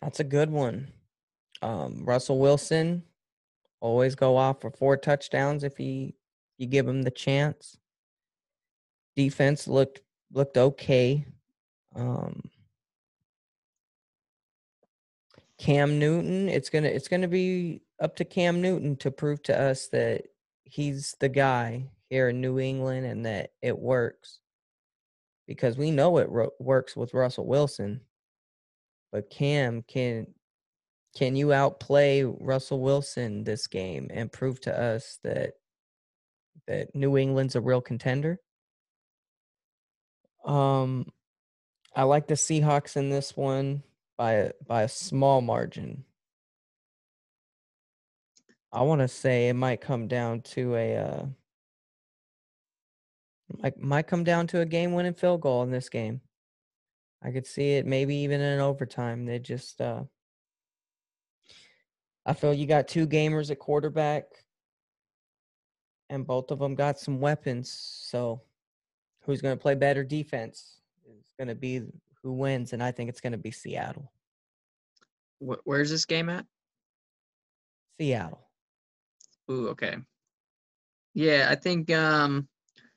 that's a good one. Russell Wilson, always go off for 4 touchdowns if you give him the chance. Defense looked okay. Cam Newton, it's gonna be up to Cam Newton to prove to us that he's the guy here in New England and that it works. Because we know it works with Russell Wilson. But Cam, can you outplay Russell Wilson this game and prove to us that New England's a real contender? I like the Seahawks in this one by a small margin. I want to say it might come down to a game-winning field goal in this game. I could see it maybe even in overtime. They just I feel you got 2 gamers at quarterback, and both of them got some weapons. So who's going to play better defense is going to be who wins, and I think it's going to be Seattle. Where's this game at? Seattle. Ooh, okay. Yeah, I think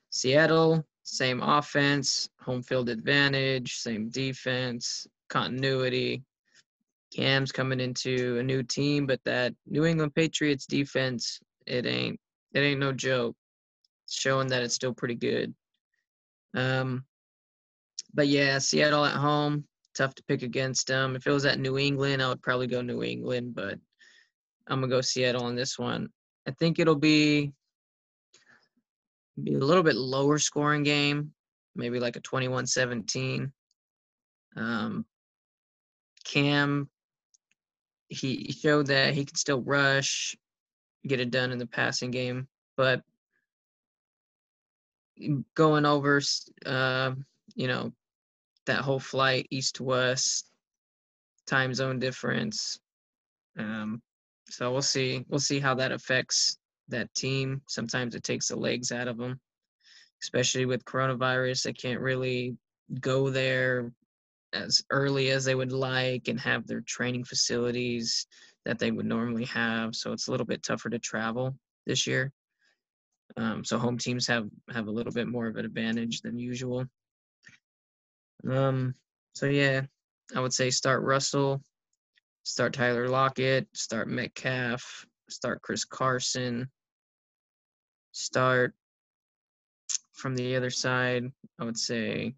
Seattle, same offense, home field advantage, same defense, continuity. Cam's coming into a new team, but that New England Patriots defense, it ain't no joke. It's showing that it's still pretty good. But yeah, Seattle at home, tough to pick against them. If it was at New England, I would probably go New England, but I'm going to go Seattle on this one. I think it'll be a little bit lower scoring game, maybe like a 21-17. Cam, he showed that he could still rush, get it done in the passing game, but going over, that whole flight east to west, time zone difference. So we'll see how that affects that team. Sometimes it takes the legs out of them, especially with coronavirus. They can't really go there as early as they would like and have their training facilities that they would normally have. So it's a little bit tougher to travel this year. So home teams have a little bit more of an advantage than usual. So yeah, I would say start Russell, start Tyler Lockett, start Metcalf, start Chris Carson, start from the other side. I would say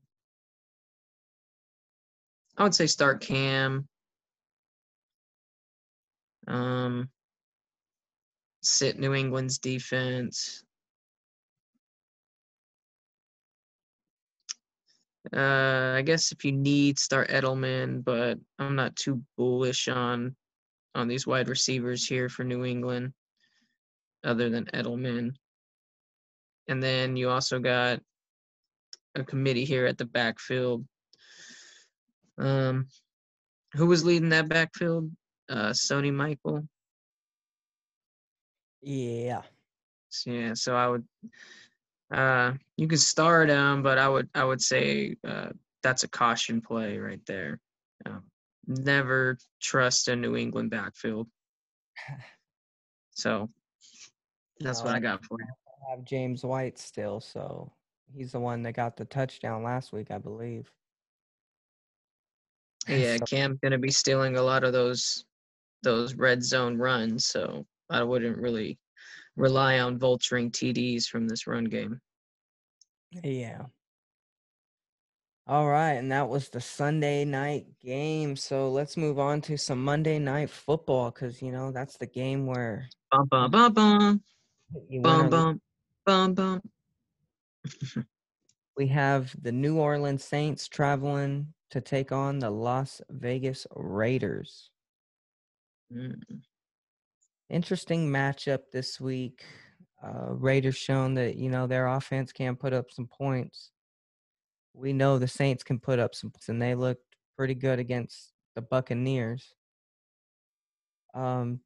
start Cam. Sit New England's defense. I guess if you need, start Edelman, but I'm not too bullish on these wide receivers here for New England other than Edelman. And then you also got a committee here at the backfield. Who was leading that backfield? Sony Michael. Yeah. So I would, you can start him, but I would say that's a caution play right there. Never trust a New England backfield. So that's what I got for you. I have James White still, so he's the one that got the touchdown last week, I believe. Yeah, Cam's going to be stealing a lot of those red zone runs, so I wouldn't really rely on vulturing TDs from this run game. Yeah. All right, and that was the Sunday night game, so let's move on to some Monday night football because, that's the game where – bum, bum, bum, bum. Bum, bum, bum, bum. We have the New Orleans Saints traveling – to take on the Las Vegas Raiders. Interesting matchup this week. Raiders shown that, their offense can put up some points. We know the Saints can put up some points, and they looked pretty good against the Buccaneers.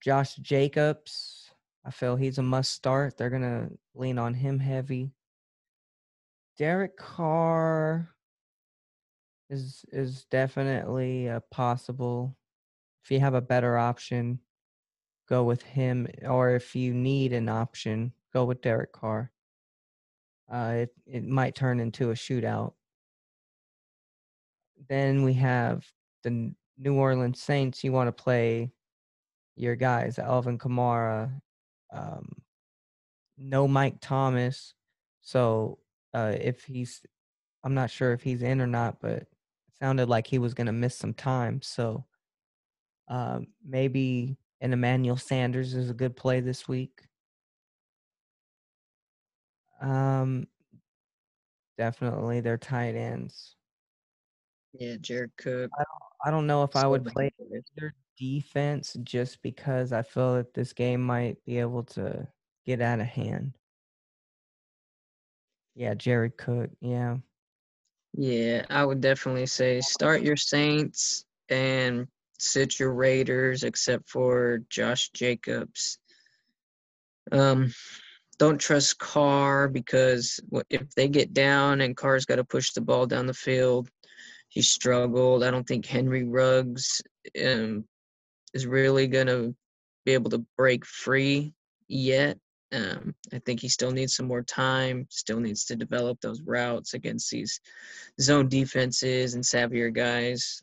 Josh Jacobs, I feel he's a must start. They're going to lean on him heavy. Derek Carr is definitely possible. If you have a better option, go with him. Or if you need an option, go with Derek Carr. It might turn into a shootout. Then we have the New Orleans Saints. You want to play your guys, Alvin Kamara, no Mike Thomas. So I'm not sure if he's in or not, but sounded like he was going to miss some time. So maybe an Emmanuel Sanders is a good play this week. Definitely their tight ends. Yeah, Jared Cook. I don't know if I would play their defense just because I feel that this game might be able to get out of hand. Yeah, Jared Cook. Yeah. Yeah, I would definitely say start your Saints and sit your Raiders except for Josh Jacobs. Don't trust Carr because if they get down and Carr's got to push the ball down the field, he struggled. I don't think Henry Ruggs is really going to be able to break free yet. I think he still needs some more time, still needs to develop those routes against these zone defenses and savvier guys.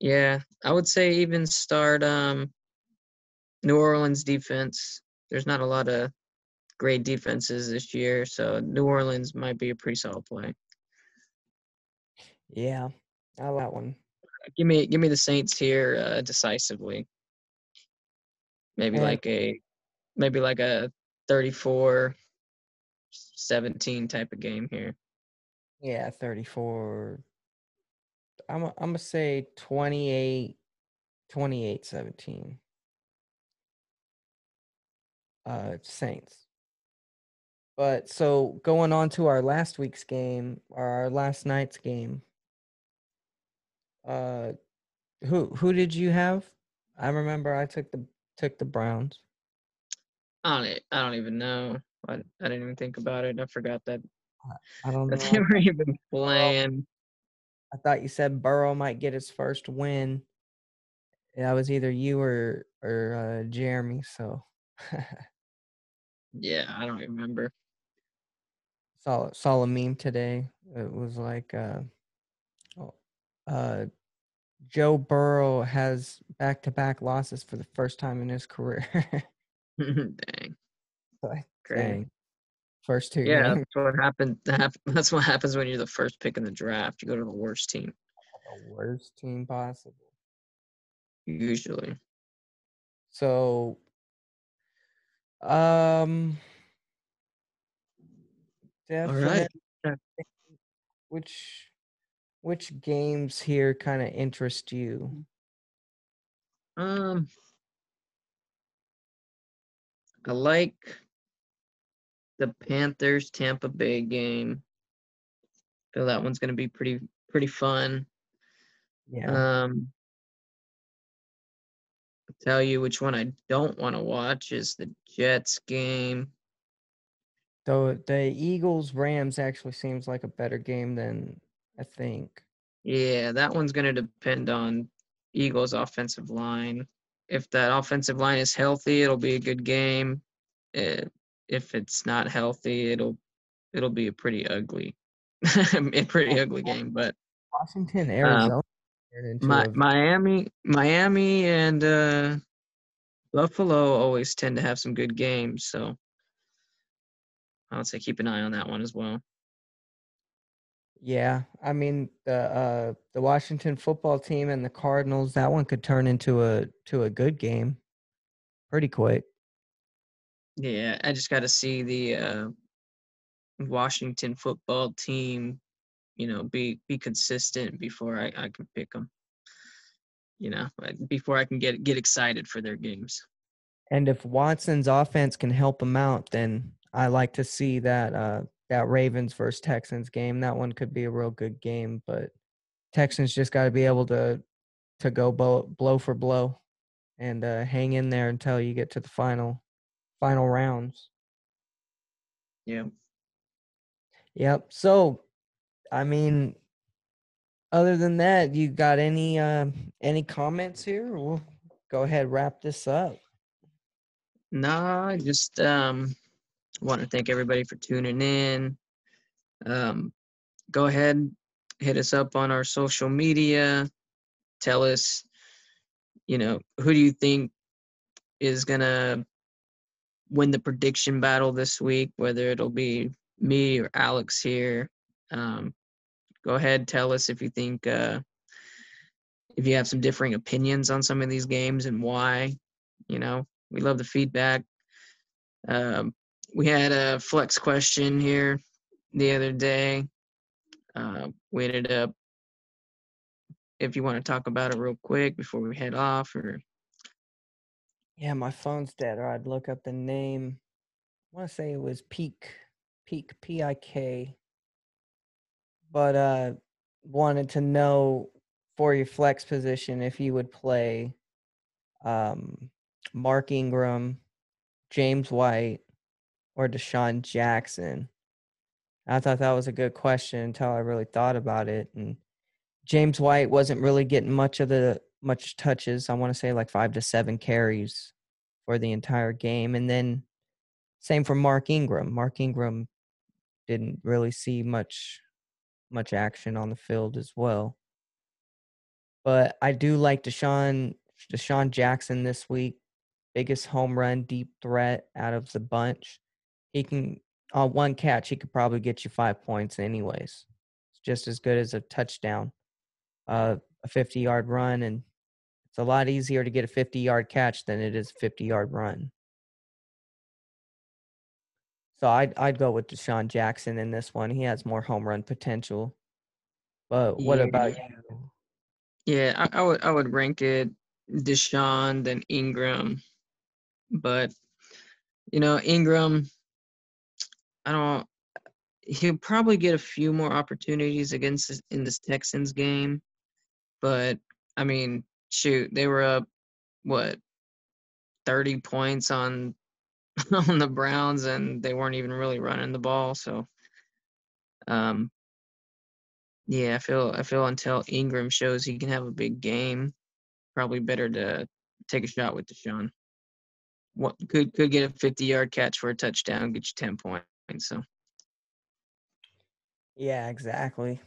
Yeah, I would say even start New Orleans defense. There's not a lot of great defenses this year, so New Orleans might be a pretty solid play. Yeah, I like that one. Give me the Saints here decisively. Maybe like a 34-17 type of game here. Yeah, 34. I'm going to say 28-17. Saints. But so going on to our last week's game, or our last night's game, who did you have? I remember I took the Browns. I don't even know. I didn't even think about it. I forgot that. I don't know. They were even playing. I thought you said Burrow might get his first win. That was either you or Jeremy. So. Yeah, I don't remember. Saw a meme today. It was like, Joe Burrow has back-to-back losses for the first time in his career. Dang. Dang. First 2 years. Yeah, that's what happened. That's what happens when you're the first pick in the draft. You go to the worst team. The worst team possible. Usually. So, definitely. All right. Which games here kind of interest you? I like the Panthers Tampa Bay game. I feel that one's going to be pretty fun. Yeah. I'll tell you which one I don't want to watch is the Jets game. Though the Eagles Rams actually seems like a better game than I think. Yeah, that one's going to depend on Eagles' offensive line. If that offensive line is healthy, it'll be a good game. If it's not healthy, it'll be a pretty ugly, game. But Washington, Arizona, Miami, and Buffalo always tend to have some good games. So I would say keep an eye on that one as well. Yeah, I mean the Washington football team and the Cardinals. That one could turn into a good game, pretty quick. Yeah, I just got to see the Washington football team, be consistent before I can pick them. Before I can get excited for their games. And if Watson's offense can help them out, then I like to see that. That Ravens versus Texans game, that one could be a real good game, but Texans just got to be able to go blow for blow and hang in there until you get to the final rounds. Yeah. Yep. So, I mean, other than that, you got any comments here? We'll go ahead, wrap this up. Nah, just want to thank everybody for tuning in. Go ahead, hit us up on our social media. Tell us, who do you think is going to win the prediction battle this week, whether it'll be me or Alex here. Go ahead, tell us if you think if you have some differing opinions on some of these games and why. We love the feedback. We had a flex question here the other day. We ended up, if you want to talk about it real quick before we head off. Yeah, my phone's dead, or I'd look up the name. I want to say it was Peak, P-I-K. But wanted to know for your flex position if you would play Mark Ingram James White or DeSean Jackson? I thought that was a good question until I really thought about it. And James White wasn't really getting much touches. I want to say like 5 to 7 carries for the entire game. And then same for Mark Ingram. Mark Ingram didn't really see much action on the field as well. But I do like DeSean Jackson this week. Biggest home run, deep threat out of the bunch. He can, on one catch, he could probably get you 5 points anyways. It's just as good as a touchdown, a 50-yard run, and it's a lot easier to get a 50-yard catch than it is a 50-yard run. So I'd go with DeSean Jackson in this one. He has more home run potential. But what about you? Yeah, I would rank it DeSean, then Ingram. But, you know, Ingram, he'll probably get a few more opportunities in this Texans game. But, I mean, shoot, they were up, 30 points on the Browns, and they weren't even really running the ball. So, yeah, I feel until Ingram shows he can have a big game, probably better to take a shot with DeSean. What could get a 50-yard catch for a touchdown, get you 10 points. So, yeah, exactly.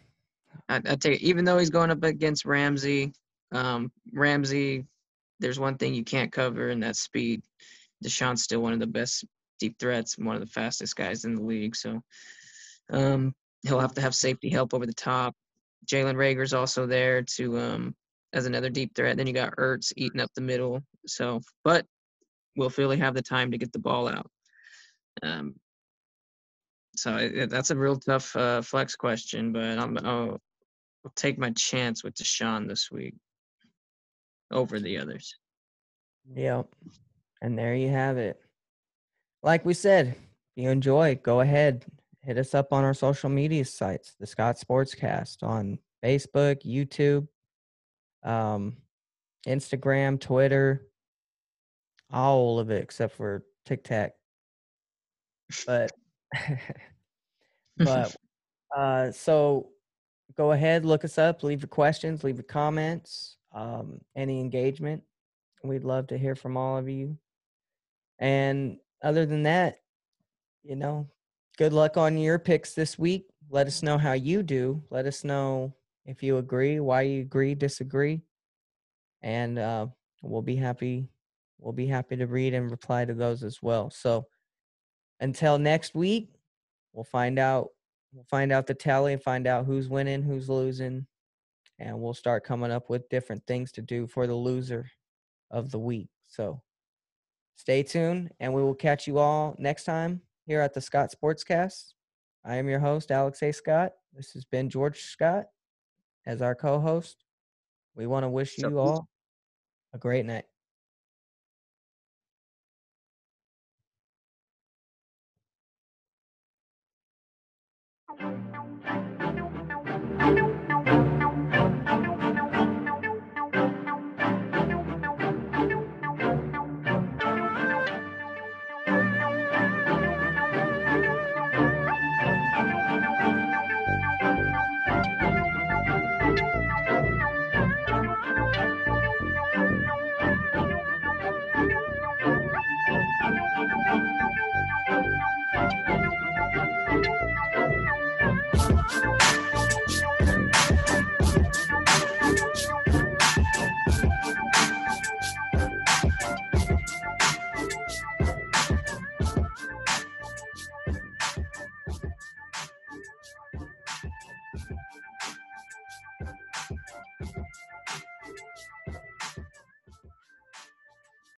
I take it, even though he's going up against Ramsey. Ramsey, there's one thing you can't cover, and that's speed. DeSean's still one of the best deep threats and one of the fastest guys in the league. So he'll have to have safety help over the top. Jalen Rager's also there as another deep threat. Then you got Ertz eating up the middle. So, but will Philly have the time to get the ball out? That's a real tough flex question, but I'll take my chance with DeSean this week over the others. Yep. And there you have it. Like we said, if you enjoy, go ahead. Hit us up on our social media sites, the Scott SportsCast, on Facebook, YouTube, Instagram, Twitter, all of it except for TikTok. But so go ahead, look us up, leave your questions, leave your comments, any engagement. We'd love to hear from all of you. And other than that, you know, good luck on your picks this week. Let us know how you do. Let us know if you agree, why you agree, disagree. And we'll be happy to read and reply to those as well. So until next week, we'll find out the tally and find out who's winning, who's losing, and we'll start coming up with different things to do for the loser of the week. So stay tuned, and we will catch you all next time here at the Scott SportsCast. I am your host, Alex A. Scott. This has been George Scott as our co-host. We want to wish you all a great night.